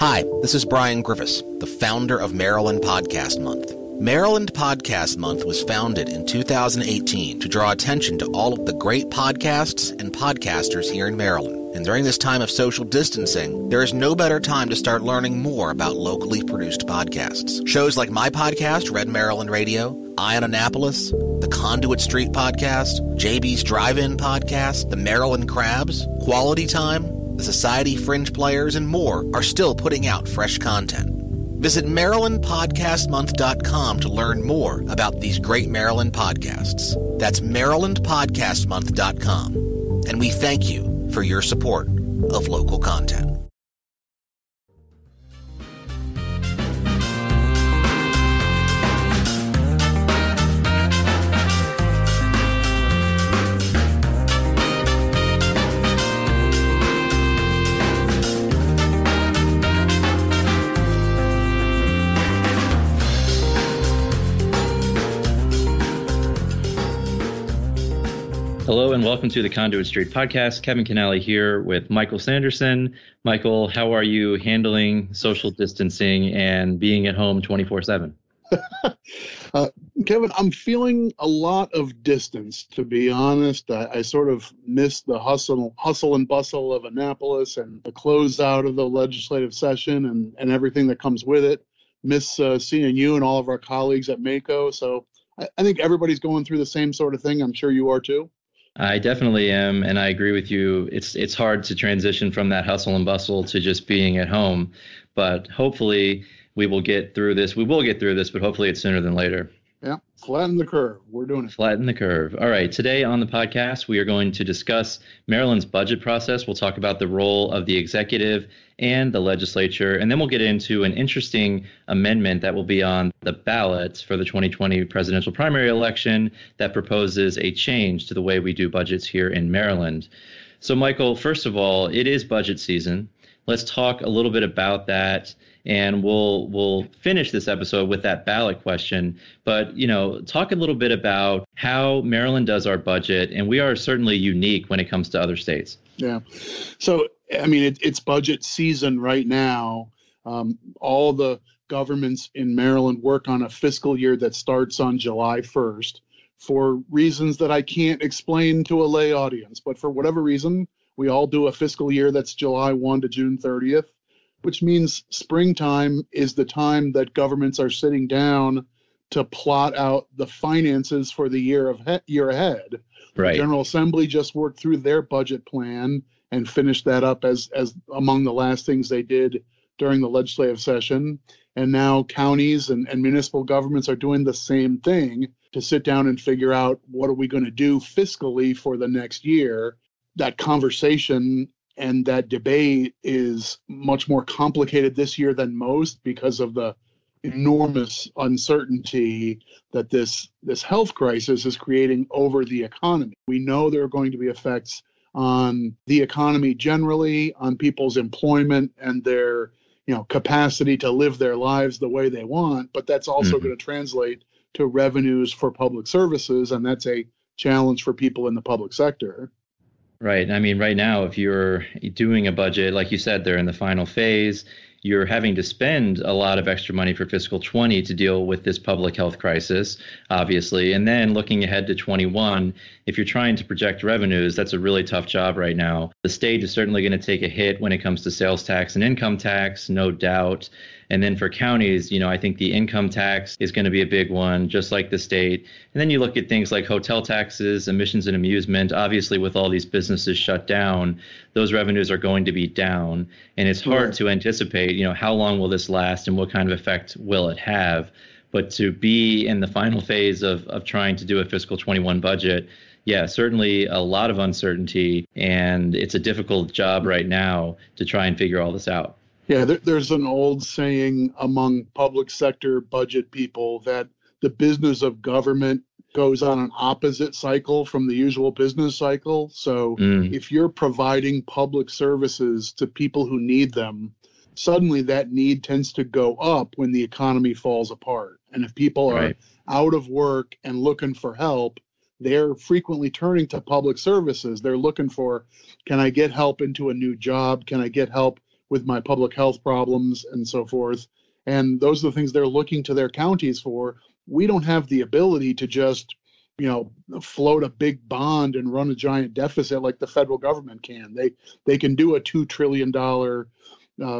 Hi, this is Brian Griffiths, the founder of Maryland Podcast Month. Maryland Podcast Month was founded in 2018 to draw attention to all of the great podcasts and podcasters here in Maryland. And during this time of social distancing, there is no better time to start learning more about locally produced podcasts. Shows like my podcast, Red Maryland Radio, Eye on Annapolis, The Conduit Street Podcast, JB's Drive-In Podcast, The Maryland Crabs, Quality Time, The Society Fringe Players, and more are still putting out fresh content. Visit MarylandPodcastMonth.com to learn more about these great Maryland podcasts. That's MarylandPodcastMonth.com. And we thank you for your support of local content. Hello and welcome to the Conduit Street Podcast. Kevin Canale here with Michael Sanderson. Michael, how are you handling social distancing and being at home 24/7? Kevin, I'm feeling a lot of distance, to be honest. I sort of miss the hustle and bustle of Annapolis and the closeout of the legislative session and everything that comes with it. Miss seeing you and all of our colleagues at MACO. So I think everybody's going through the same sort of thing. I'm sure you are too. I definitely am, and I agree with you. It's hard to transition from that hustle and bustle to just being at home, but hopefully we will get through this. We will get through this, but hopefully it's sooner than later. Yeah, flatten the curve. We're doing it. Flatten the curve. All right, today on the podcast, we are going to discuss Maryland's budget process. We'll talk about the role of the executive and the legislature, and then we'll get into an interesting amendment that will be on the ballot for the 2020 presidential primary election that proposes a change to the way we do budgets here in Maryland. So, Michael, first of all, it is budget season. Let's talk a little bit about that, and we'll finish this episode with that ballot question. But, you know, talk a little bit about how Maryland does our budget, and we are certainly unique when it comes to other states. Yeah. So, I mean, it's budget season right now. All the governments in Maryland work on a fiscal year that starts on July 1st for reasons that I can't explain to a lay audience. But for whatever reason, we all do a fiscal year that's July 1 to June 30th, which means springtime is the time that governments are sitting down to plot out the finances for the year ahead. Right. The General Assembly just worked through their budget plan and finished that up as among the last things they did during the legislative session. And now counties and municipal governments are doing the same thing to sit down and figure out what are we going to do fiscally for the next year. That conversation and that debate is much more complicated this year than most because of the enormous uncertainty that this health crisis is creating over the economy. We know there are going to be effects on the economy generally, on people's employment and their, you know, capacity to live their lives the way they want, but that's also going to translate to revenues for public services, and that's a challenge for people in the public sector. Right. I mean, right now, if you're doing a budget, like you said, they're in the final phase, you're having to spend a lot of extra money for fiscal 20 to deal with this public health crisis, obviously. And then looking ahead to 21, if you're trying to project revenues, that's a really tough job right now. The state is certainly going to take a hit when it comes to sales tax and income tax, no doubt. And then for counties, you know, I think the income tax is going to be a big one, just like the state. And then you look at things like hotel taxes, admissions and amusement. Obviously, with all these businesses shut down, those revenues are going to be down. And it's hard to anticipate, you know, how long will this last and what kind of effect will it have? But to be in the final phase of trying to do a fiscal 21 budget, yeah, certainly a lot of uncertainty. And it's a difficult job right now to try and figure all this out. Yeah, there's an old saying among public sector budget people that the business of government goes on an opposite cycle from the usual business cycle. So if you're providing public services to people who need them, suddenly that need tends to go up when the economy falls apart. And if people are out of work and looking for help, they're frequently turning to public services. They're looking for, can I get help into a new job? Can I get help with my public health problems and so forth. And those are the things they're looking to their counties for. We don't have the ability to just, float a big bond and run a giant deficit like the federal government can. They can do a $2 trillion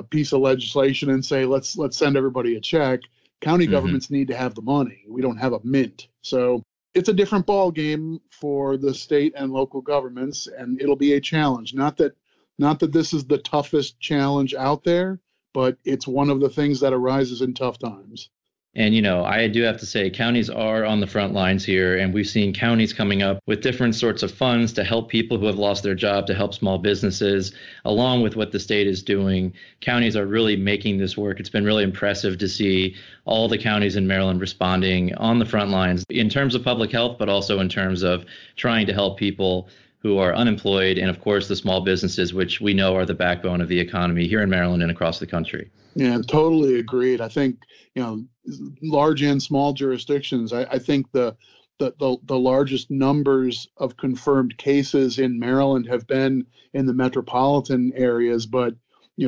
piece of legislation and say, let's send everybody a check. County governments need to have the money. We don't have a mint. So it's a different ball game for the state and local governments, and it'll be a challenge. Not that this is the toughest challenge out there, but it's one of the things that arises in tough times. And, I do have to say counties are on the front lines here, and we've seen counties coming up with different sorts of funds to help people who have lost their job, to help small businesses, along with what the state is doing. Counties are really making this work. It's been really impressive to see all the counties in Maryland responding on the front lines in terms of public health, but also in terms of trying to help people who are unemployed, and of course the small businesses, which we know are the backbone of the economy here in Maryland and across the country. Yeah, totally agreed. I think, large and small jurisdictions, I think the largest numbers of confirmed cases in Maryland have been in the metropolitan areas, but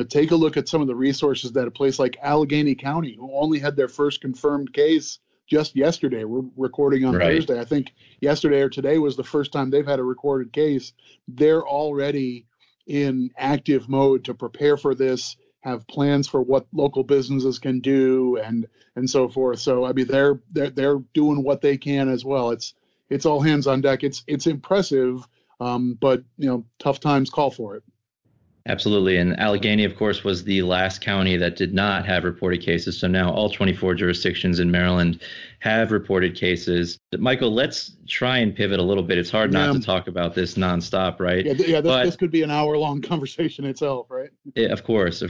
take a look at some of the resources that a place like Allegany County, who only had their first confirmed case just yesterday. We're recording on Thursday. I think yesterday or today was the first time they've had a recorded case. They're already in active mode to prepare for this, have plans for what local businesses can do and so forth. So they're doing what they can as well. It's all hands on deck. It's impressive, but tough times call for it. Absolutely. And Allegheny, of course, was the last county that did not have reported cases. So now all 24 jurisdictions in Maryland have reported cases. Michael, let's try and pivot a little bit. It's hard not to talk about this nonstop, right? This could be an hour-long conversation itself, right? Yeah, of course.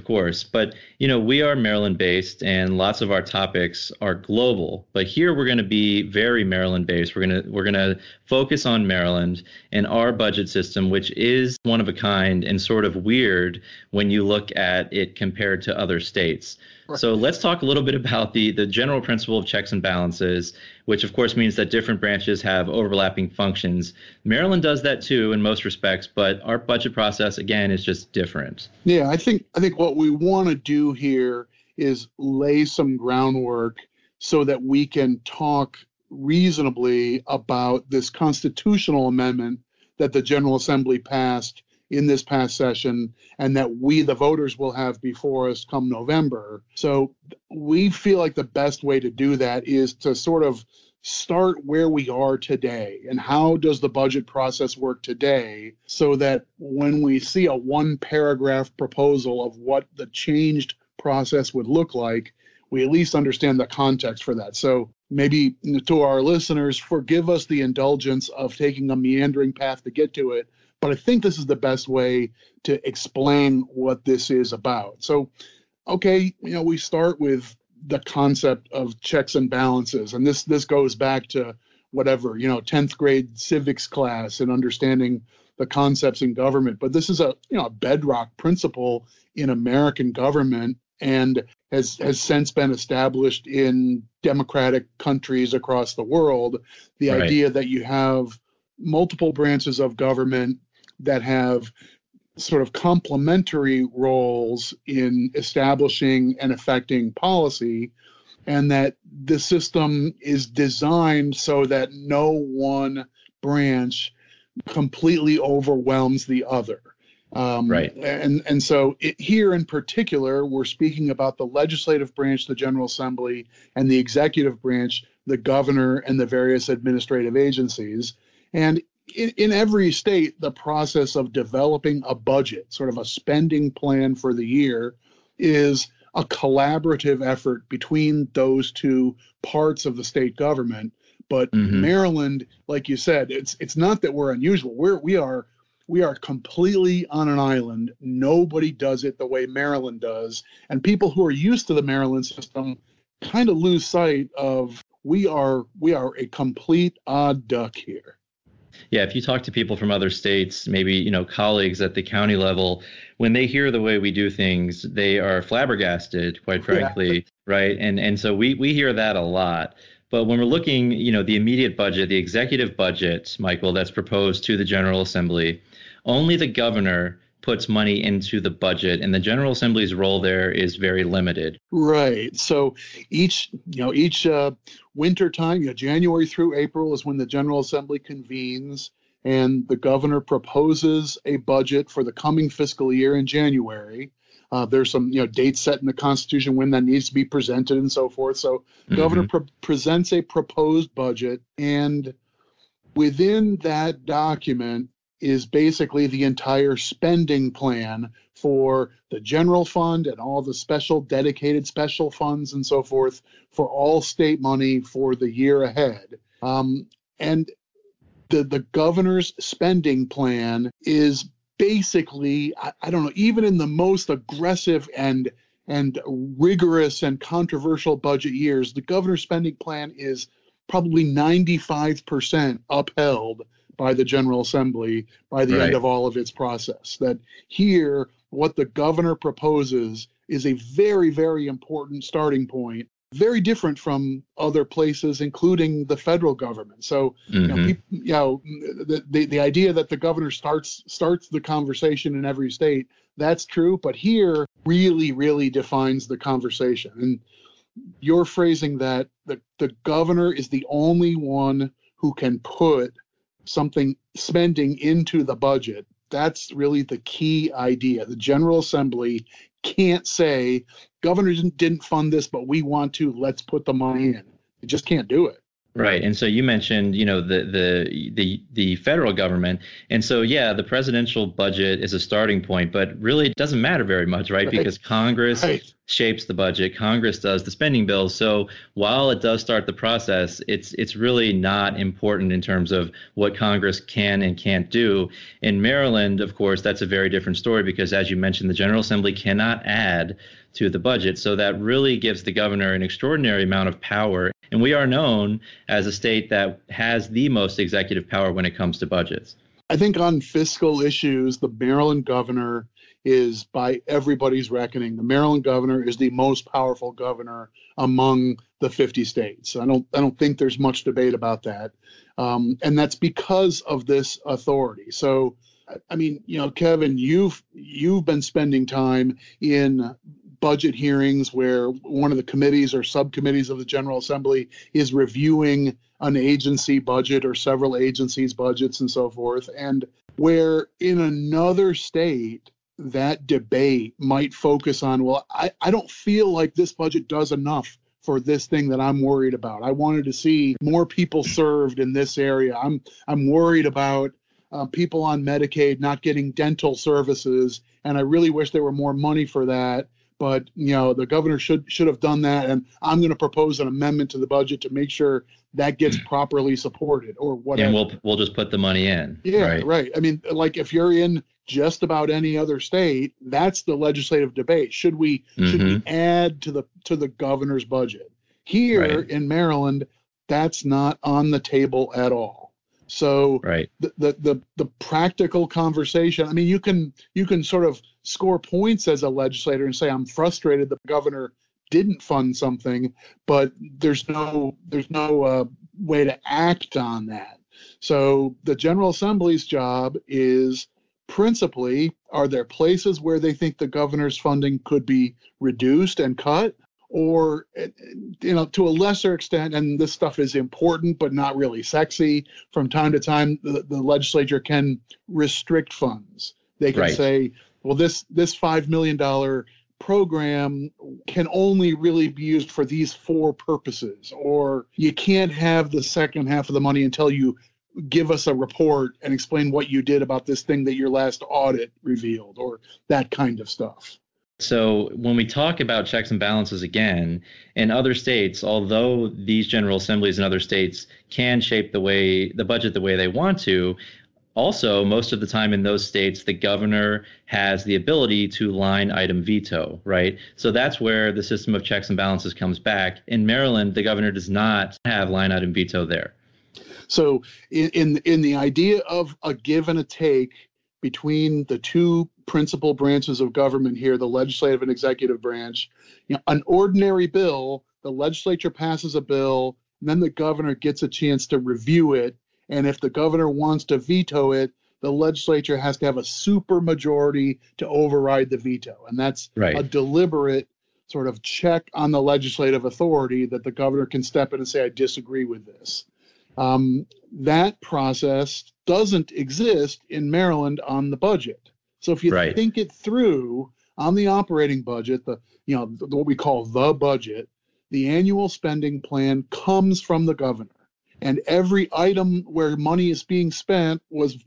But, we are Maryland-based, and lots of our topics are global. But here we're going to be very Maryland-based. We're going to focus on Maryland and our budget system, which is one of a kind and sort of weird when you look at it compared to other states. Right. So let's talk a little bit about the general principle of checks and balances, which of course means that different branches have overlapping functions. Maryland does that too in most respects, but our budget process, again, is just different. Yeah, I think what we want to do here is lay some groundwork so that we can talk reasonably about this constitutional amendment that the General Assembly passed in this past session, and that we, the voters, will have before us come November. So we feel like the best way to do that is to sort of start where we are today and how does the budget process work today, so that when we see a one-paragraph proposal of what the changed process would look like, we at least understand the context for that. So maybe to our listeners, forgive us the indulgence of taking a meandering path to get to it, but I think this is the best way to explain what this is about. So, okay, we start with the concept of checks and balances. And this goes back to 10th grade civics class and understanding the concepts in government. But this is a bedrock principle in American government and has since been established in democratic countries across the world. The idea that you have multiple branches of government that have sort of complementary roles in establishing and affecting policy, and that the system is designed so that no one branch completely overwhelms the other. And so here in particular, we're speaking about the legislative branch, the General Assembly, and the executive branch, the governor, and the various administrative agencies. And in every state, the process of developing a budget, sort of a spending plan for the year, is a collaborative effort between those two parts of the state government. But Maryland, like you said, it's not that we're unusual. We are completely on an island. Nobody does it the way Maryland does. And people who are used to the Maryland system kind of lose sight of we are a complete odd duck here. Yeah, if you talk to people from other states, maybe, colleagues at the county level, when they hear the way we do things, they are flabbergasted, quite frankly, right? And so we hear that a lot. But when we're looking, the immediate budget, the executive budget, Michael, that's proposed to the General Assembly, only the governor puts money into the budget, and the General Assembly's role there is very limited. Right. So each winter time, January through April is when the General Assembly convenes, and the governor proposes a budget for the coming fiscal year in January. There's some dates set in the Constitution when that needs to be presented and so forth. So the governor presents a proposed budget, and within that document is basically the entire spending plan for the general fund and all the dedicated special funds and so forth for all state money for the year ahead. And the governor's spending plan is basically, I don't know, even in the most aggressive and rigorous and controversial budget years, the governor's spending plan is probably 95% upheld by the General Assembly by the end of all of its process. That here, what the governor proposes is a very, very important starting point, very different from other places, including the federal government. So, the idea that the governor starts the conversation in every state, that's true, but here really, really defines the conversation. And you're phrasing that the governor is the only one who can put spending into the budget. That's really the key idea. The General Assembly can't say, governor didn't fund this, but we want to, let's put the money in. They just can't do it. Right. And so you mentioned, the federal government. And so, the presidential budget is a starting point, but really it doesn't matter very much, right? Because Congress shapes the budget. Congress does the spending bill. So while it does start the process, it's really not important in terms of what Congress can and can't do. In Maryland, of course, that's a very different story because, as you mentioned, the General Assembly cannot add to the budget. So that really gives the governor an extraordinary amount of power. And we are known as a state that has the most executive power when it comes to budgets. I think on fiscal issues, the Maryland governor is, by everybody's reckoning, the Maryland governor is the most powerful governor among the 50 states. I don't think there's much debate about that. And that's because of this authority. So, I mean, Kevin, you've been spending time in budget hearings where one of the committees or subcommittees of the General Assembly is reviewing an agency budget or several agencies' budgets and so forth, and where in another state that debate might focus on, well, I don't feel like this budget does enough for this thing that I'm worried about. I wanted to see more people served in this area. I'm worried about people on Medicaid not getting dental services, and I really wish there were more money for that. But, the governor should have done that, and I'm going to propose an amendment to the budget to make sure that gets properly supported or whatever. And we'll just put the money in. Yeah, right. I mean, like if you're in just about any other state, that's the legislative debate. Should we add to the governor's budget? Here in Maryland, that's not on the table at all. So the practical conversation, I mean, you can sort of score points as a legislator and say, I'm frustrated the governor didn't fund something, but there's no way to act on that. So the General Assembly's job is principally, are there places where they think the governor's funding could be reduced and cut? Or, to a lesser extent, and this stuff is important but not really sexy, from time to time, the legislature can restrict funds. They can say, well, this $5 million program can only really be used for these four purposes, or you can't have the second half of the money until you give us a report and explain what you did about this thing that your last audit revealed, or that kind of stuff. So when we talk about checks and balances again, in other states, although these general assemblies in other states can shape the budget the way they want to, also most of the time in those states, the governor has the ability to line item veto, right? So that's where the system of checks and balances comes back. In Maryland, the governor does not have line item veto there. So in the idea of a give and a take between the two principal branches of government here, the legislative and executive branch, an ordinary bill, the legislature passes a bill, and then the governor gets a chance to review it. And if the governor wants to veto it, the legislature has to have a super majority to override the veto. And that's right. A deliberate sort of check on the legislative authority that the governor can step in and say, I disagree with this. That process doesn't exist in Maryland on the budget. So if you right. think it through on the operating budget, what we call the budget, the annual spending plan comes from the governor. And every item where money is being spent was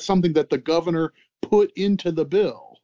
something that the governor put into the bill.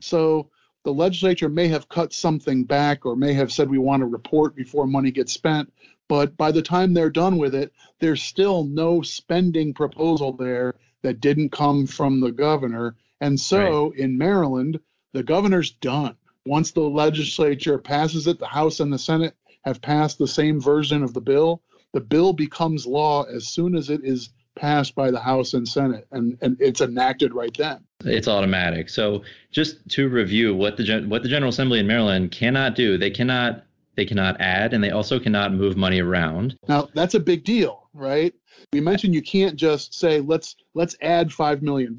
So the legislature may have cut something back or may have said we want to report before money gets spent. But by the time they're done with it, there's still no spending proposal there that didn't come from the governor. And so right. in Maryland, the governor's done. Once the legislature passes it, the House and the Senate have passed the same version of the bill. The bill becomes law as soon as it is passed by the House and Senate, and it's enacted right then. It's automatic. So just to review what the General Assembly in Maryland cannot do, they cannot add, and they also cannot move money around. Now, that's a big deal, right? We mentioned you can't just say, let's add $5 million,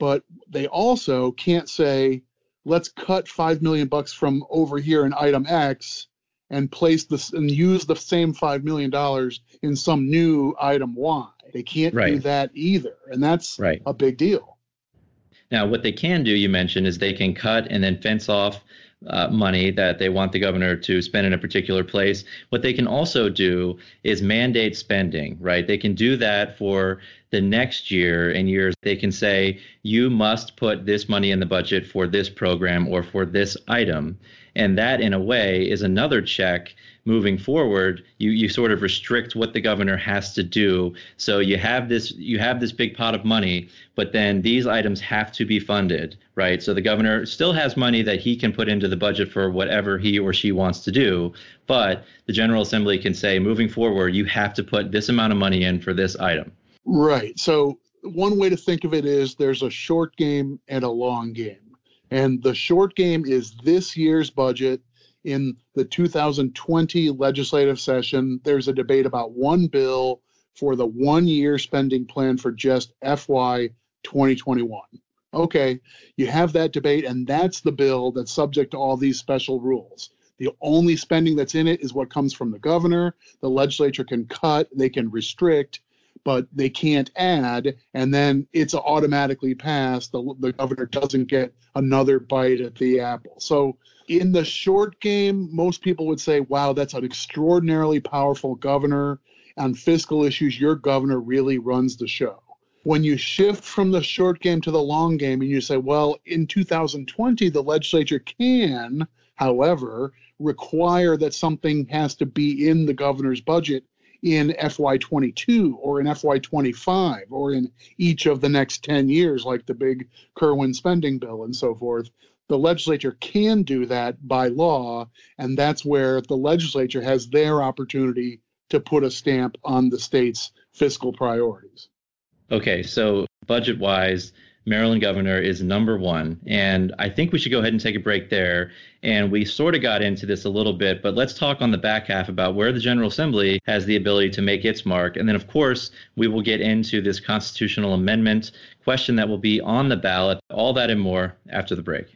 but they also can't say, let's cut $5 million from over here in item X and place this and use the same $5 million in some new item Y. They can't right. do that either. And that's right. a big deal. Now, what they can do, you mentioned, is they can cut and then fence off money that they want the governor to spend in a particular place. What they can also do is mandate spending, right? They can do that for the next year and years. They can say, you must put this money in the budget for this program or for this item. And that, in a way, is another check moving forward. You sort of restrict what the governor has to do. So you have this big pot of money, but then these items have to be funded, right? So the governor still has money that he can put into the budget for whatever he or she wants to do. But the General Assembly can say, moving forward, you have to put this amount of money in for this item. Right. So one way to think of it is there's a short game and a long game. And the short game is this year's budget. In the 2020 legislative session, there's a debate about one bill for the one-year spending plan for just FY 2021. Okay, you have that debate, and that's the bill that's subject to all these special rules. The only spending that's in it is what comes from the governor. The legislature can cut, they can restrict, but they can't add, and then it's automatically passed. The governor doesn't get another bite at the apple. So in the short game, most people would say, wow, that's an extraordinarily powerful governor. On fiscal issues, your governor really runs the show. When you shift from the short game to the long game and you say, well, in 2020, the legislature can, however, require that something has to be in the governor's budget in FY22 or in FY25 or in each of the next 10 years, like the big Kerwin spending bill and so forth, the legislature can do that by law. And that's where the legislature has their opportunity to put a stamp on the state's fiscal priorities. Okay, so budget-wise, Maryland governor is number one. And I think we should go ahead and take a break there. And we sort of got into this a little bit, but let's talk on the back half about where the General Assembly has the ability to make its mark. And then, of course, we will get into this constitutional amendment question that will be on the ballot, all that and more after the break.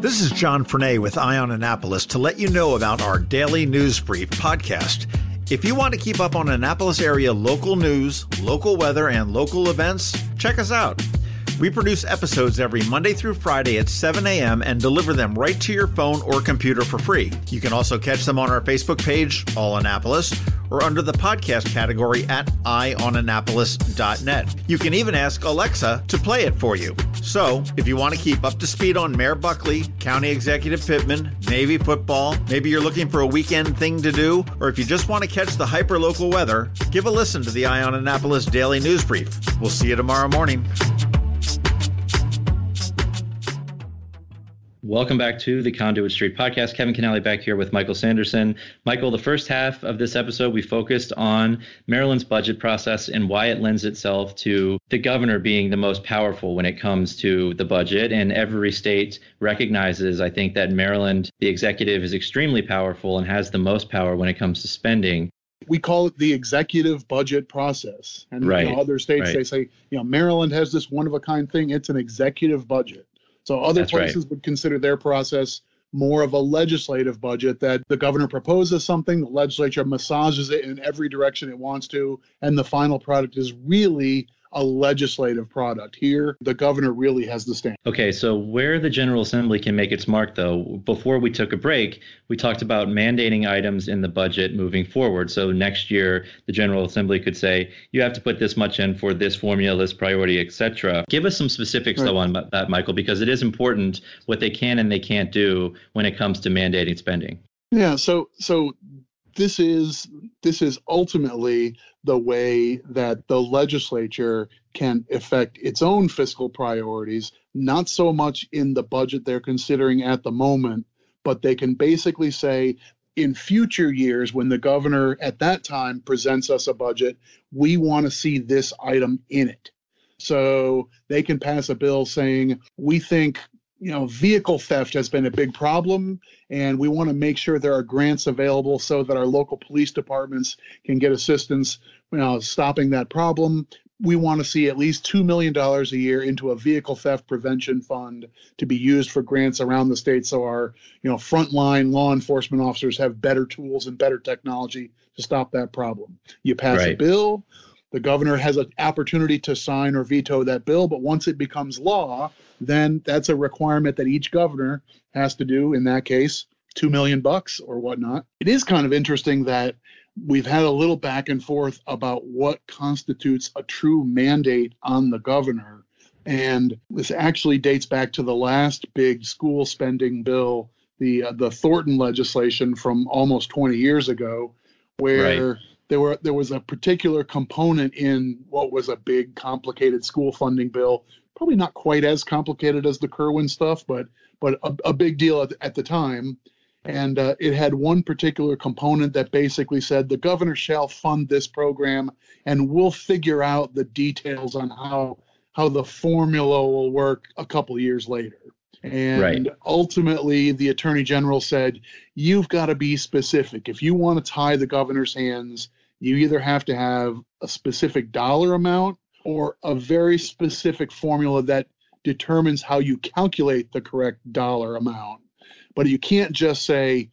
This is John Fernay with Eye on Annapolis to let you know about our daily news brief podcast. If you want to keep up on Annapolis area local news, local weather, and local events, check us out. We produce episodes every Monday through Friday at 7 a.m. and deliver them right to your phone or computer for free. You can also catch them on our Facebook page, All Annapolis, or under the podcast category at eyeonannapolis.net. You can even ask Alexa to play it for you. So, if you want to keep up to speed on Mayor Buckley, County Executive Pittman, Navy football, maybe you're looking for a weekend thing to do, or if you just want to catch the hyper-local weather, give a listen to the Eye on Annapolis Daily News Brief. We'll see you tomorrow morning. Welcome back to the Conduit Street Podcast. Kevin Canale back here with Michael Sanderson. Michael, the first half of this episode, we focused on Maryland's budget process and why it lends itself to the governor being the most powerful when it comes to the budget. And every state recognizes, I think, that Maryland, the executive, is extremely powerful and has the most power when it comes to spending. We call it the executive budget process. And right, other states, right, they say, Maryland has this one-of-a-kind thing. It's an executive budget. So other places would consider their process more of a legislative budget, that the governor proposes something, the legislature massages it in every direction it wants to, and the final product is really a legislative product. Here, the governor really has the stand. Okay, so where the General Assembly can make its mark, though, before we took a break, we talked about mandating items in the budget moving forward. So next year, the General Assembly could say, you have to put this much in for this formula, this priority, et cetera. Give us some specifics, though, on that, Michael, because it is important what they can and they can't do when it comes to mandating spending. Yeah, so this is ultimately the way that the legislature can affect its own fiscal priorities, not so much in the budget they're considering at the moment, but they can basically say, in future years, when the governor at that time presents us a budget, we want to see this item in it. So they can pass a bill saying, we think vehicle theft has been a big problem, and we want to make sure there are grants available so that our local police departments can get assistance, stopping that problem. We want to see at least $2 million a year into a vehicle theft prevention fund to be used for grants around the state so our, frontline law enforcement officers have better tools and better technology to stop that problem. You pass a bill, the governor has an opportunity to sign or veto that bill, but once it becomes law, then that's a requirement that each governor has to do, in that case, $2 million or whatnot. It is kind of interesting that we've had a little back and forth about what constitutes a true mandate on the governor. And this actually dates back to the last big school spending bill, the Thornton legislation from almost 20 years ago, where there was a particular component in what was a big, complicated school funding bill. Probably not quite as complicated as the Kerwin stuff, but a big deal at the time. And it had one particular component that basically said, the governor shall fund this program, and we'll figure out the details on how the formula will work a couple years later. And ultimately, the attorney general said, you've got to be specific. If you want to tie the governor's hands, you either have to have a specific dollar amount or a very specific formula that determines how you calculate the correct dollar amount. But you can't just say,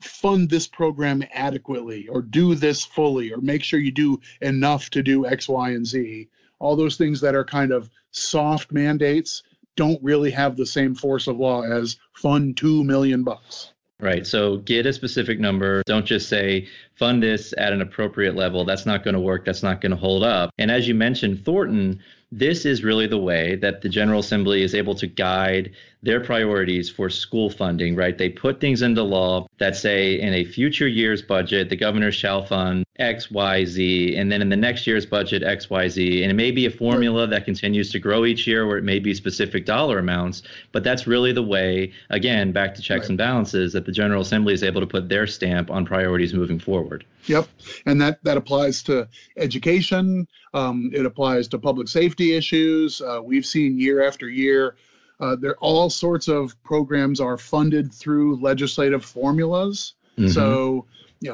fund this program adequately, or do this fully, or make sure you do enough to do X, Y, and Z. All those things that are kind of soft mandates don't really have the same force of law as fund $2 million. Right. So get a specific number. Don't just say fund this at an appropriate level. That's not going to work. That's not going to hold up. And as you mentioned, Thornton, this is really the way that the General Assembly is able to guide their priorities for school funding, right? They put things into law that say in a future year's budget, the governor shall fund X, Y, Z, and then in the next year's budget, X, Y, Z. And it may be a formula that continues to grow each year, or it may be specific dollar amounts, but that's really the way, again, back to checks and balances, that the General Assembly is able to put their stamp on priorities moving forward. Yep. And that applies to education. It applies to public safety issues. We've seen year after year, there all sorts of programs are funded through legislative formulas. Mm-hmm. So,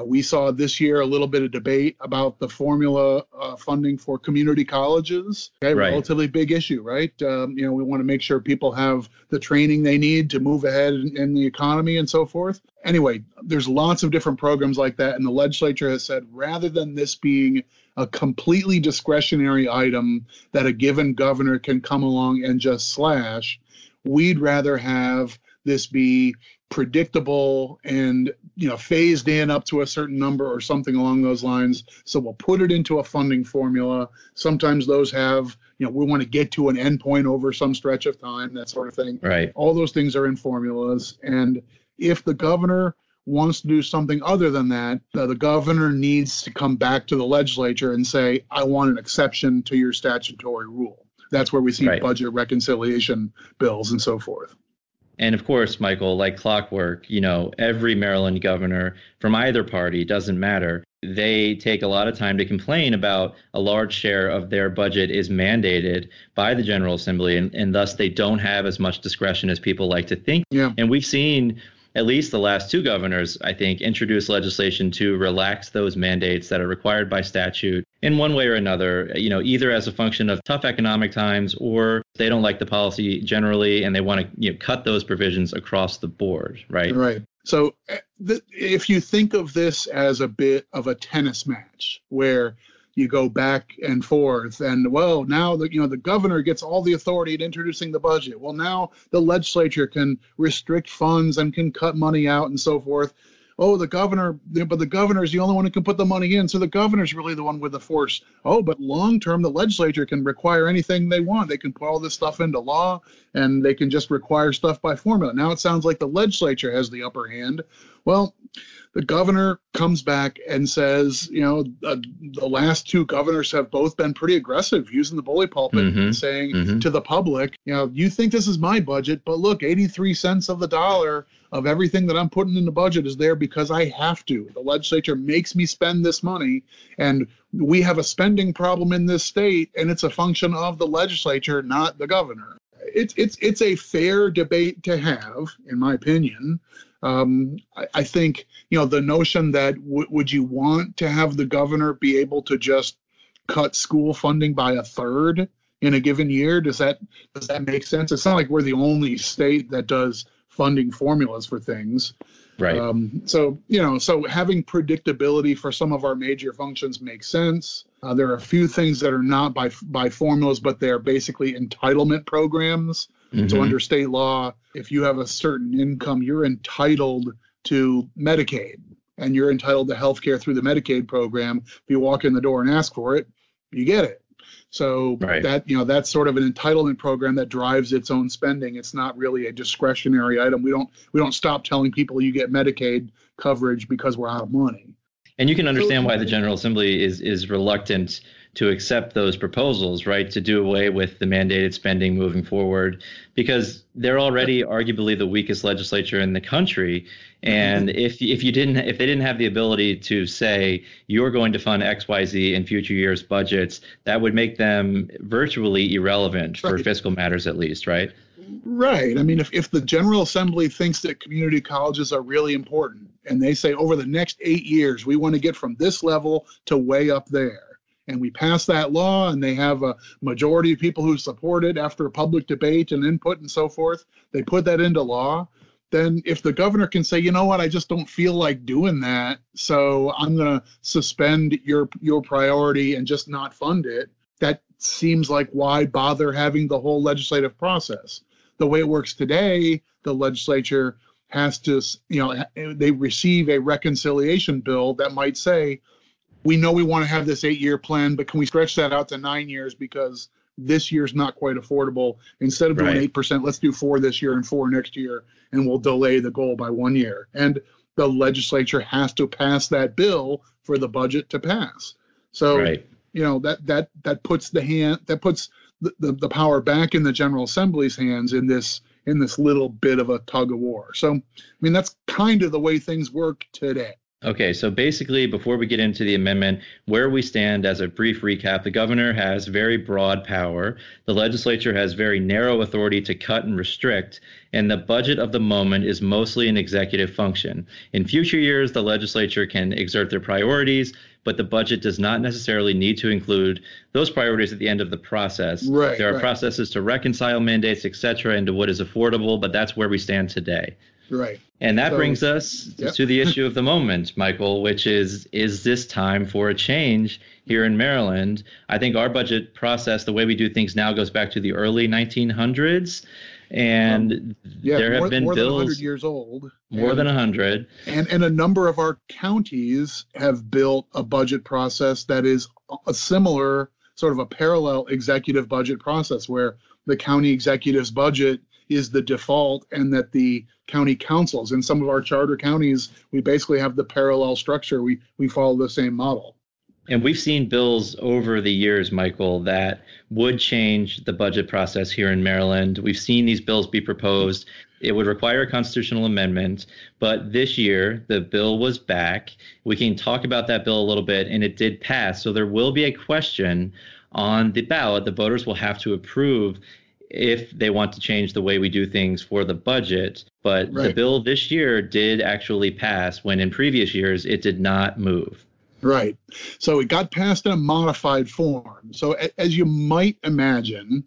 we saw this year a little bit of debate about the formula funding for community colleges. Okay, relatively big issue, right? We want to make sure people have the training they need to move ahead in the economy and so forth. Anyway, there's lots of different programs like that, and the legislature has said, rather than this being a completely discretionary item that a given governor can come along and just slash, we'd rather have this be predictable and phased in up to a certain number or something along those lines. So we'll put it into a funding formula. Sometimes those have, we want to get to an endpoint over some stretch of time, that sort of thing. Right. All those things are in formulas. And if the governor wants to do something other than that, the governor needs to come back to the legislature and say, I want an exception to your statutory rule. That's where we see budget reconciliation bills and so forth. And of course, Michael, like clockwork, you know, every Maryland governor from either party, doesn't matter, they take a lot of time to complain about a large share of their budget is mandated by the General Assembly, and thus they don't have as much discretion as people like to think. Yeah. And we've seen at least the last two governors, I think, introduce legislation to relax those mandates that are required by statute in one way or another, you know, either as a function of tough economic times, or they don't like the policy generally and they want to, you know, cut those provisions across the board. Right. Right. So if you think of this as a bit of a tennis match where you go back and forth and, well, now that, you know, the governor gets all the authority in introducing the budget. Well, now the legislature can restrict funds and can cut money out and so forth. Oh, the governor, but the governor is the only one who can put the money in. So the governor's really the one with the force. Oh, but long term, the legislature can require anything they want. They can put all this stuff into law and they can just require stuff by formula. Now it sounds like the legislature has the upper hand. Well, the governor comes back and says, you know, the last two governors have both been pretty aggressive using the bully pulpit and saying to the public, you know, you think this is my budget, but look, 83 cents of the dollar of everything that I'm putting in the budget is there because I have to. The legislature makes me spend this money, and we have a spending problem in this state, and it's a function of the legislature, not the governor. It's a fair debate to have, in my opinion. I think, you know, the notion that would you want to have the governor be able to just cut school funding by a third in a given year? Does that make sense? It's not like we're the only state that does funding formulas for things. Right. So, you know, so having predictability for some of our major functions makes sense. There are a few things that are not by formulas, but they're basically entitlement programs. So under state law, if you have a certain income, you're entitled to Medicaid and you're entitled to health care through the Medicaid program. If you walk in the door and ask for it, you get it. So that, you know, that's sort of an entitlement program that drives its own spending. It's not really a discretionary item. We don't stop telling people you get Medicaid coverage because we're out of money. And you can understand why the General Assembly is reluctant to accept those proposals, right, to do away with the mandated spending moving forward, because they're already arguably the weakest legislature in the country. And if they didn't have the ability to say you're going to fund XYZ in future years' budgets, that would make them virtually irrelevant for fiscal matters, at least, right? Right. I mean, if the General Assembly thinks that community colleges are really important and they say over the next 8 years, we want to get from this level to way up there, and we pass that law and they have a majority of people who support it after a public debate and input and so forth, they put that into law, then if the governor can say, you know what, I just don't feel like doing that, so I'm going to suspend your priority and just not fund it, that seems like why bother having the whole legislative process. The way it works today, the legislature has to, you know, they receive a reconciliation bill that might say, we know we want to have this 8-year plan, but can we stretch that out to 9 years because this year's not quite affordable? Instead of doing 8%, let's do 4 this year and 4 next year, and we'll delay the goal by 1 year. And the legislature has to pass that bill for the budget to pass. So, you know, that puts the power back in the General Assembly's hands in this little bit of a tug of war. So, I mean, that's kind of the way things work today. Okay, so basically, before we get into the amendment, where we stand as a brief recap, the governor has very broad power. The legislature has very narrow authority to cut and restrict, and the budget of the moment is mostly an executive function. In future years, the legislature can exert their priorities, but the budget does not necessarily need to include those priorities at the end of the process. Right, there are processes to reconcile mandates, et cetera, into what is affordable, but that's where we stand today. Right. And that brings us to the issue of the moment, Michael, which is this time for a change here in Maryland? I think our budget process, the way we do things now, goes back to the early 1900s. And there have been bills. More than 100 years old. More than 100. And a number of our counties have built a budget process that is a similar, sort of a parallel executive budget process where the county executive's budget is the default, and that the county councils in some of our charter counties, we basically have the parallel structure. We follow the same model. And we've seen bills over the years, Michael, that would change the budget process here in Maryland. We've seen these bills be proposed. It would require a constitutional amendment, but this year the bill was back. We can talk about that bill a little bit, and it did pass. So there will be a question on the ballot. The voters will have to approve if they want to change the way we do things for the budget. But right. The bill this year did actually pass when in previous years it did not move. Right. So it got passed in a modified form. So as you might imagine,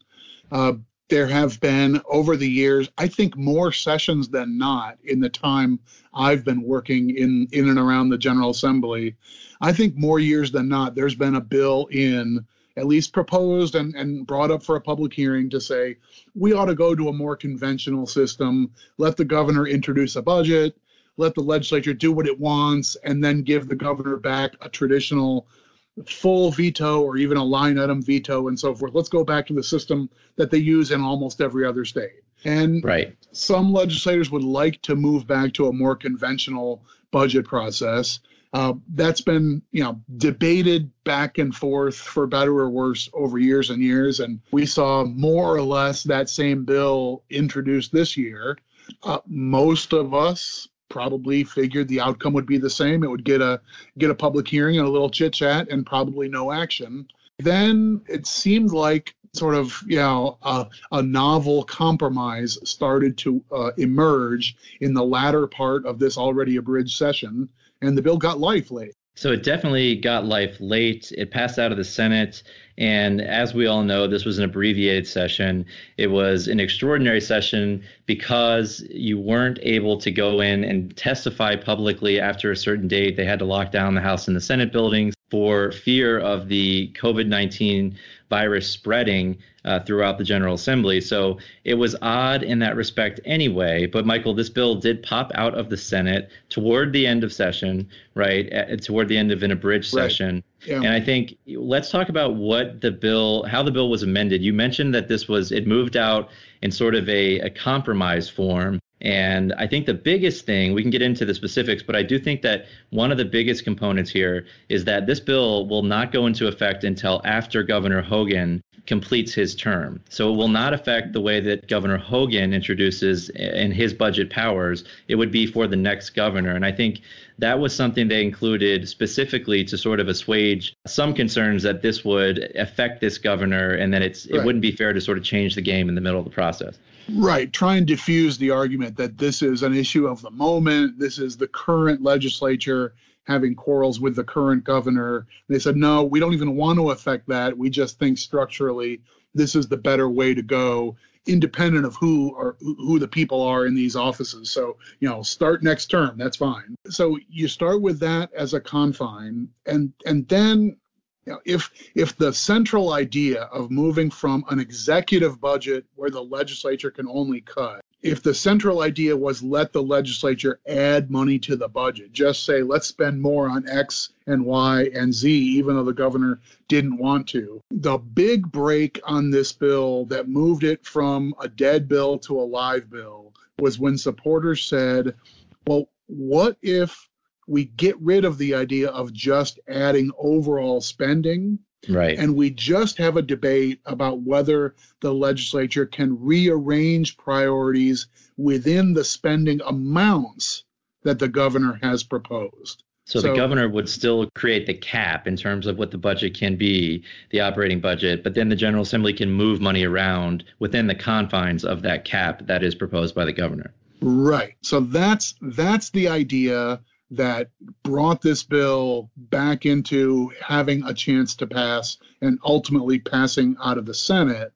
there have been over the years, I think more sessions than not in the time I've been working in and around the General Assembly. I think more years than not, there's been a bill in at least proposed and brought up for a public hearing to say, we ought to go to a more conventional system, let the governor introduce a budget, let the legislature do what it wants, and then give the governor back a traditional full veto or even a line item veto and so forth. Let's go back to the system that they use in almost every other state. And right. Some legislators would like to move back to a more conventional budget process. That's been, debated back and forth for better or worse over years and years. And we saw more or less that same bill introduced this year. Most of us probably figured the outcome would be the same. It would get a public hearing and a little chit chat and probably no action. Then it seemed like sort of, a novel compromise started to emerge in the latter part of this already abridged session. And the bill got life late. So it definitely got life late. It passed out of the Senate. And as we all know, this was an abbreviated session. It was an extraordinary session because you weren't able to go in and testify publicly after a certain date. They had to lock down the House and the Senate buildings for fear of the COVID-19 virus spreading throughout the General Assembly. So it was odd in that respect anyway. But, Michael, this bill did pop out of the Senate toward the end of session, right, toward the end of an abridged right. session. Yeah. And I think let's talk about how the bill was amended. You mentioned that it moved out in sort of a compromise form. And I think the biggest thing, we can get into the specifics, but I do think that one of the biggest components here is that this bill will not go into effect until after Governor Hogan completes his term. So it will not affect the way that Governor Hogan introduces in his budget powers. It would be for the next governor. And I think that was something they included specifically to sort of assuage some concerns that this would affect this governor and that it wouldn't be fair to sort of change the game in the middle of the process. Right. Try and diffuse the argument that this is an issue of the moment. This is the current legislature having quarrels with the current governor. They said, no, we don't even want to affect that. We just think structurally this is the better way to go, independent of who the people are in these offices. So, start next term. That's fine. So you start with that as a confine. And then if the central idea of moving from an executive budget where the legislature can only cut, if the central idea was let the legislature add money to the budget, just say, let's spend more on X and Y and Z, even though the governor didn't want to. The big break on this bill that moved it from a dead bill to a live bill was when supporters said, well, what if we get rid of the idea of just adding overall spending? Right. And we just have a debate about whether the legislature can rearrange priorities within the spending amounts that the governor has proposed. So the governor would still create the cap in terms of what the budget can be, the operating budget, but then the General Assembly can move money around within the confines of that cap that is proposed by the governor. Right. So that's the idea that brought this bill back into having a chance to pass and ultimately passing out of the Senate.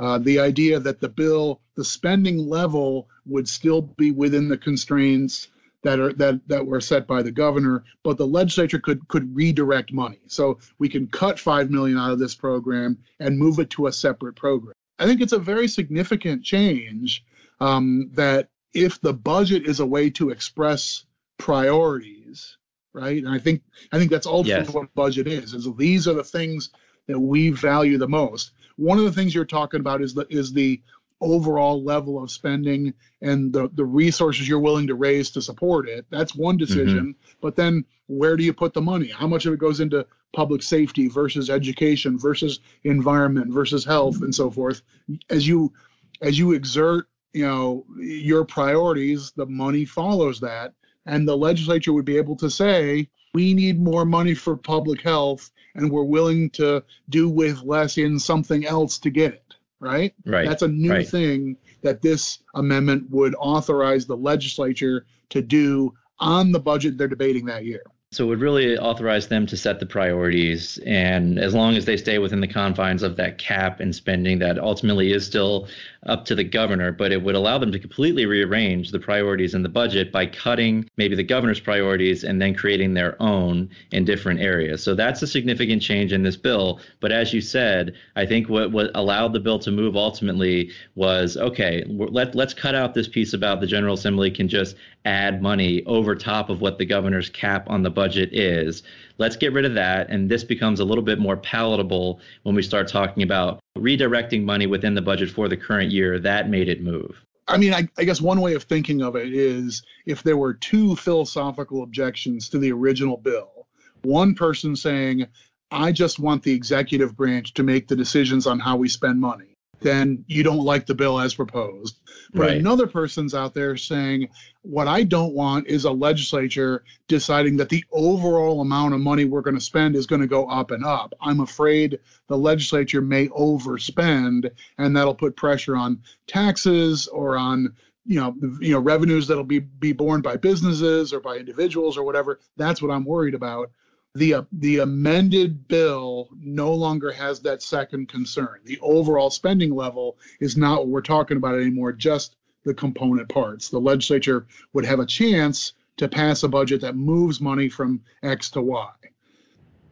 The idea that the spending level would still be within the constraints that were set by the governor, but the legislature could redirect money. So we can cut $5 million out of this program and move it to a separate program. I think it's a very significant change that if the budget is a way to express priorities, right? And I think that's ultimately what budget is these are the things that we value the most. One of the things you're talking about is the overall level of spending and the resources you're willing to raise to support it. That's one decision. Mm-hmm. But then where do you put the money? How much of it goes into public safety versus education versus environment versus health and so forth? As you exert, your priorities, the money follows that. And the legislature would be able to say, we need more money for public health, and we're willing to do with less in something else to get it, right? Right. That's a new thing that this amendment would authorize the legislature to do on the budget they're debating that year. So it would really authorize them to set the priorities, and as long as they stay within the confines of that cap and spending, that ultimately is still up to the governor, but it would allow them to completely rearrange the priorities in the budget by cutting maybe the governor's priorities and then creating their own in different areas. So that's a significant change in this bill. But as you said, I think what allowed the bill to move ultimately was, okay, let's cut out this piece about the General Assembly can just add money over top of what the governor's cap on the budget is. Let's get rid of that. And this becomes a little bit more palatable when we start talking about redirecting money within the budget for the current year. That made it move. I mean, I guess one way of thinking of it is if there were two philosophical objections to the original bill, one person saying, I just want the executive branch to make the decisions on how we spend money, then you don't like the bill as proposed. But another person's out there saying, what I don't want is a legislature deciding that the overall amount of money we're going to spend is going to go up and up. I'm afraid the legislature may overspend, and that'll put pressure on taxes or on revenues that'll be borne by businesses or by individuals or whatever. That's what I'm worried about. The amended bill no longer has that second concern. The overall spending level is not what we're talking about anymore, just the component parts. The legislature would have a chance to pass a budget that moves money from X to Y.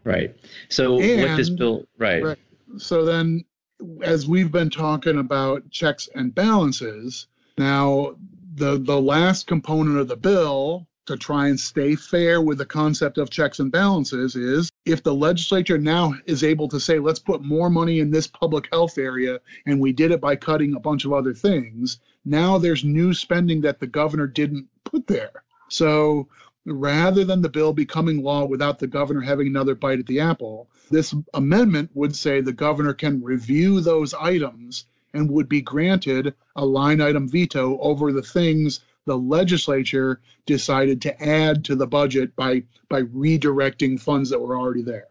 Right. So with this bill, right. So then, as we've been talking about checks and balances, now the last component of the bill, to try and stay fair with the concept of checks and balances, is if the legislature now is able to say, let's put more money in this public health area, and we did it by cutting a bunch of other things, now there's new spending that the governor didn't put there. So rather than the bill becoming law without the governor having another bite at the apple, this amendment would say the governor can review those items and would be granted a line item veto over the things the legislature decided to add to the budget by redirecting funds that were already there.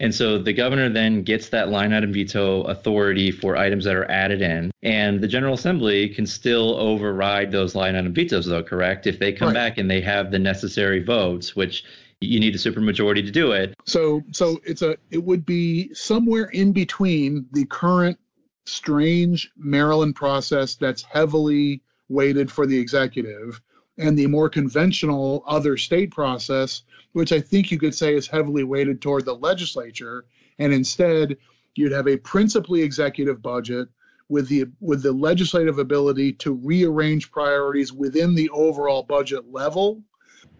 And so the governor then gets that line item veto authority for items that are added in, and the General Assembly can still override those line item vetoes, though, correct? If they come back and they have the necessary votes, which you need a supermajority to do it. So it would be somewhere in between the current strange Maryland process that's heavily weighted for the executive and the more conventional other state process, which I think you could say is heavily weighted toward the legislature. And instead, you'd have a principally executive budget with the legislative ability to rearrange priorities within the overall budget level.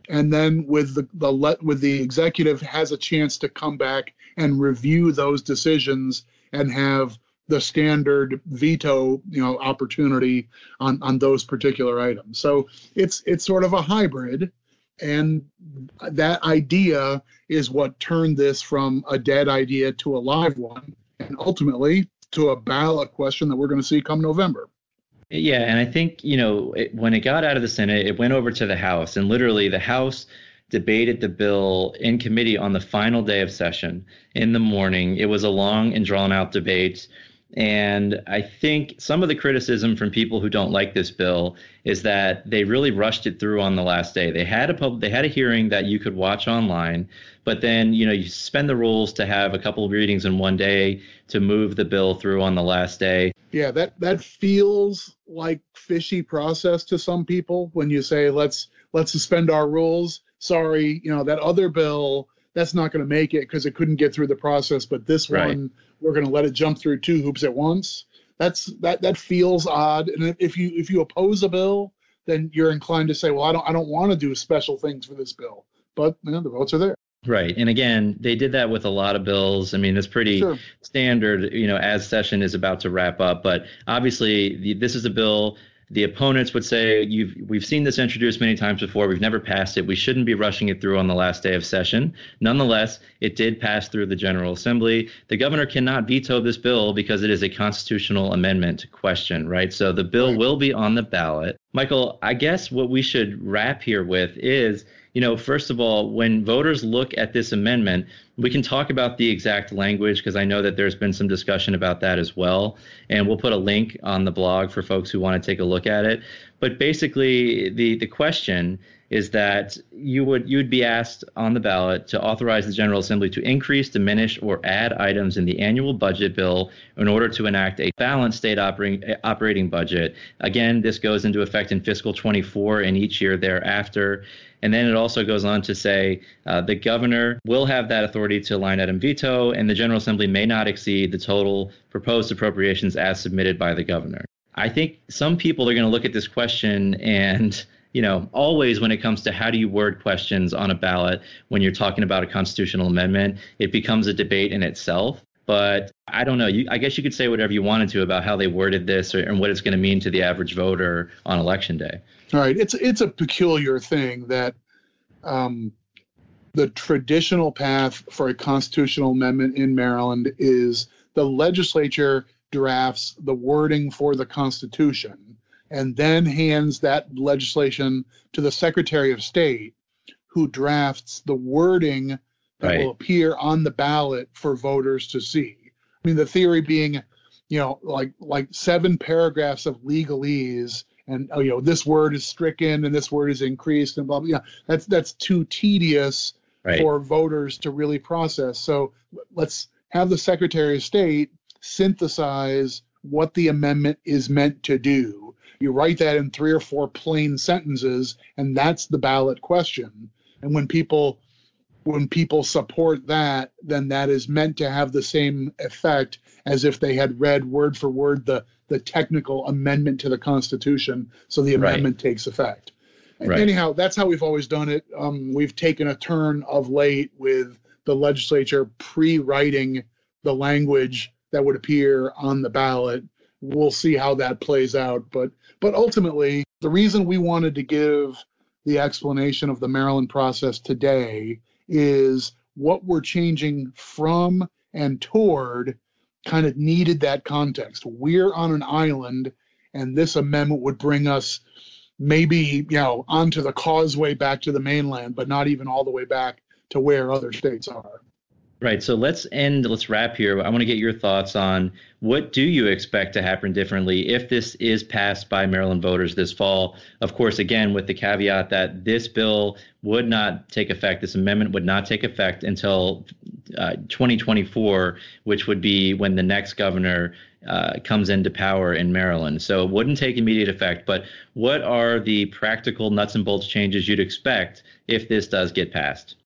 And then with the executive has a chance to come back and review those decisions and have the standard veto, opportunity on those particular items. So it's sort of a hybrid. And that idea is what turned this from a dead idea to a live one, and ultimately to a ballot question that we're going to see come November. Yeah. And I think, when it got out of the Senate, it went over to the House, and literally the House debated the bill in committee on the final day of session in the morning. It was a long and drawn out debate. And I think some of the criticism from people who don't like this bill is that they really rushed it through on the last day. They had a hearing that you could watch online, but then, you suspend the rules to have a couple of readings in one day to move the bill through on the last day. Yeah, that feels like fishy process to some people when you say, let's suspend our rules. Sorry, that other bill, that's not going to make it because it couldn't get through the process. But this one, we're going to let it jump through two hoops at once. That feels odd. And if you oppose a bill, then you're inclined to say, well, I don't want to do special things for this bill. But the votes are there. Right. And again, they did that with a lot of bills. I mean, it's pretty standard, you know, as session is about to wrap up. But obviously, this is a bill the opponents would say, we've seen this introduced many times before. We've never passed it. We shouldn't be rushing it through on the last day of session. Nonetheless, it did pass through the General Assembly. The governor cannot veto this bill because it is a constitutional amendment question, right? So the bill will be on the ballot. Michael, I guess what we should wrap here with is, you know, first of all, when voters look at this amendment, we can talk about the exact language because I know that there's been some discussion about that as well. And we'll put a link on the blog for folks who want to take a look at it. But basically, the question is that you'd be asked on the ballot to authorize the General Assembly to increase, diminish, or add items in the annual budget bill in order to enact a balanced state operating budget. Again, this goes into effect in fiscal 24 and each year thereafter. And then it also goes on to say the governor will have that authority to line item veto, and the General Assembly may not exceed the total proposed appropriations as submitted by the governor. I think some people are going to look at this question and, you know, always when it comes to how do you word questions on a ballot when you're talking about a constitutional amendment, it becomes a debate in itself. But I don't know. I guess you could say whatever you wanted to about how they worded this and what it's going to mean to the average voter on Election Day. All right. It's a peculiar thing that the traditional path for a constitutional amendment in Maryland is the legislature drafts the wording for the Constitution and then hands that legislation to the Secretary of State, who drafts the wording that will appear on the ballot for voters to see. I mean, the theory being, you know, like seven paragraphs of legalese and, you know, this word is stricken and this word is increased and blah, blah, blah. That's too tedious for voters to really process. So let's have the Secretary of State synthesize what the amendment is meant to do. You write that in three or four plain sentences, and that's the ballot question. And when people support that, then that is meant to have the same effect as if they had read word for word the technical amendment to the Constitution, so the amendment takes effect. Anyhow, that's how we've always done it. We've taken a turn of late with the legislature pre-writing the language that would appear on the ballot. We'll see how that plays out. But ultimately, the reason we wanted to give the explanation of the Maryland process today is what we're changing from and toward kind of needed that context. We're on an island, and this amendment would bring us maybe, you know, onto the causeway back to the mainland, but not even all the way back to where other states are. Right. So let's wrap here. I want to get your thoughts on what do you expect to happen differently if this is passed by Maryland voters this fall? Of course, again, with the caveat that this bill would not take effect, this amendment would not take effect until 2024, which would be when the next governor comes into power in Maryland. So it wouldn't take immediate effect. But what are the practical nuts and bolts changes you'd expect if this does get passed?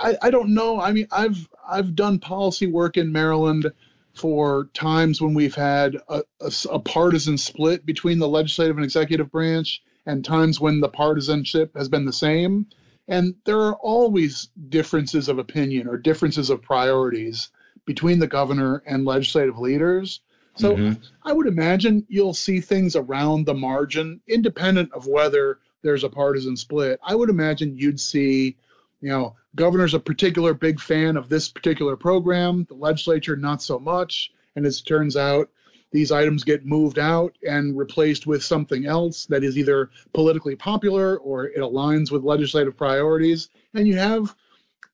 I don't know. I mean, I've done policy work in Maryland for times when we've had a partisan split between the legislative and executive branch, and times when the partisanship has been the same. And there are always differences of opinion or differences of priorities between the governor and legislative leaders. So I would imagine you'll see things around the margin, independent of whether there's a partisan split. I would imagine you'd see, you know, governor's a particular big fan of this particular program, the legislature not so much. And as it turns out, these items get moved out and replaced with something else that is either politically popular or it aligns with legislative priorities. And you have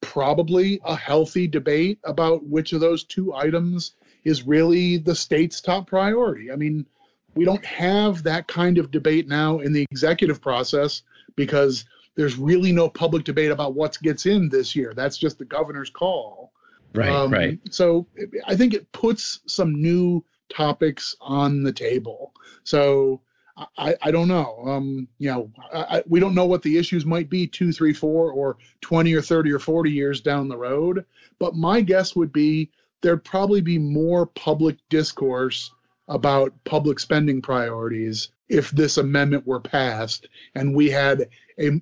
probably a healthy debate about which of those two items is really the state's top priority. I mean, we don't have that kind of debate now in the executive process because there's really no public debate about what gets in this year. That's just the governor's call. Right. So I think it puts some new topics on the table. So I don't know. You know, we don't know what the issues might be 2, 3, 4, or 20 or 30 or 40 years down the road. But my guess would be there'd probably be more public discourse about public spending priorities if this amendment were passed and we had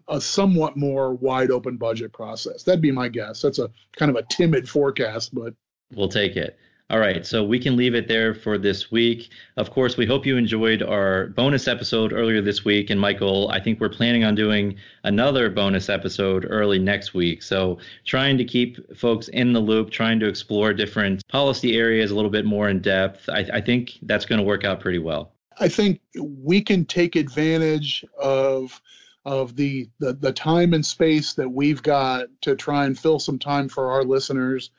a somewhat more wide open budget process. That'd be my guess. That's a kind of a timid forecast, but we'll take it. All right, so we can leave it there for this week. Of course, we hope you enjoyed our bonus episode earlier this week. And Michael, I think we're planning on doing another bonus episode early next week. So trying to keep folks in the loop, trying to explore different policy areas a little bit more in depth. I think that's going to work out pretty well. I think we can take advantage of the time and space that we've got to try and fill some time for our listeners.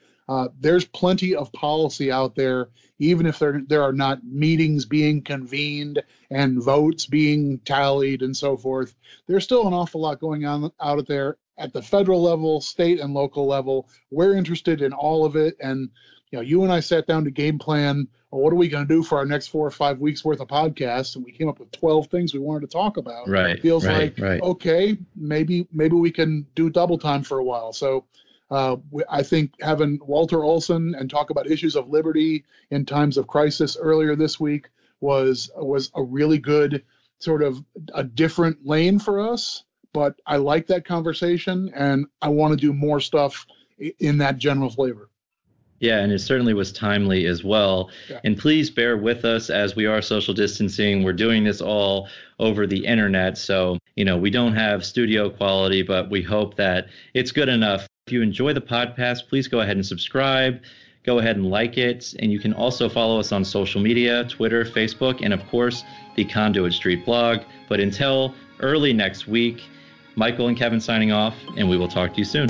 There's plenty of policy out there, even if there are not meetings being convened and votes being tallied and so forth. There's still an awful lot going on out there at the federal level, state and local level. We're interested in all of it. And, you know, you and I sat down to game plan, well, what are we going to do for our next 4 or 5 weeks worth of podcasts? And we came up with 12 things we wanted to talk about. Right. It feels like, okay, maybe we can do double time for a while. So I think having Walter Olson and talk about issues of liberty in times of crisis earlier this week was a really good sort of a different lane for us. But I like that conversation, and I want to do more stuff in that general flavor. Yeah, and it certainly was timely as well. Yeah. And please bear with us as we are social distancing. We're doing this all over the internet. So, you know, we don't have studio quality, but we hope that it's good enough. If you enjoy the podcast, please go ahead and subscribe. Go ahead and like it. And you can also follow us on social media, Twitter, Facebook, and of course, the Conduit Street blog. But until early next week, Michael and Kevin signing off, and we will talk to you soon.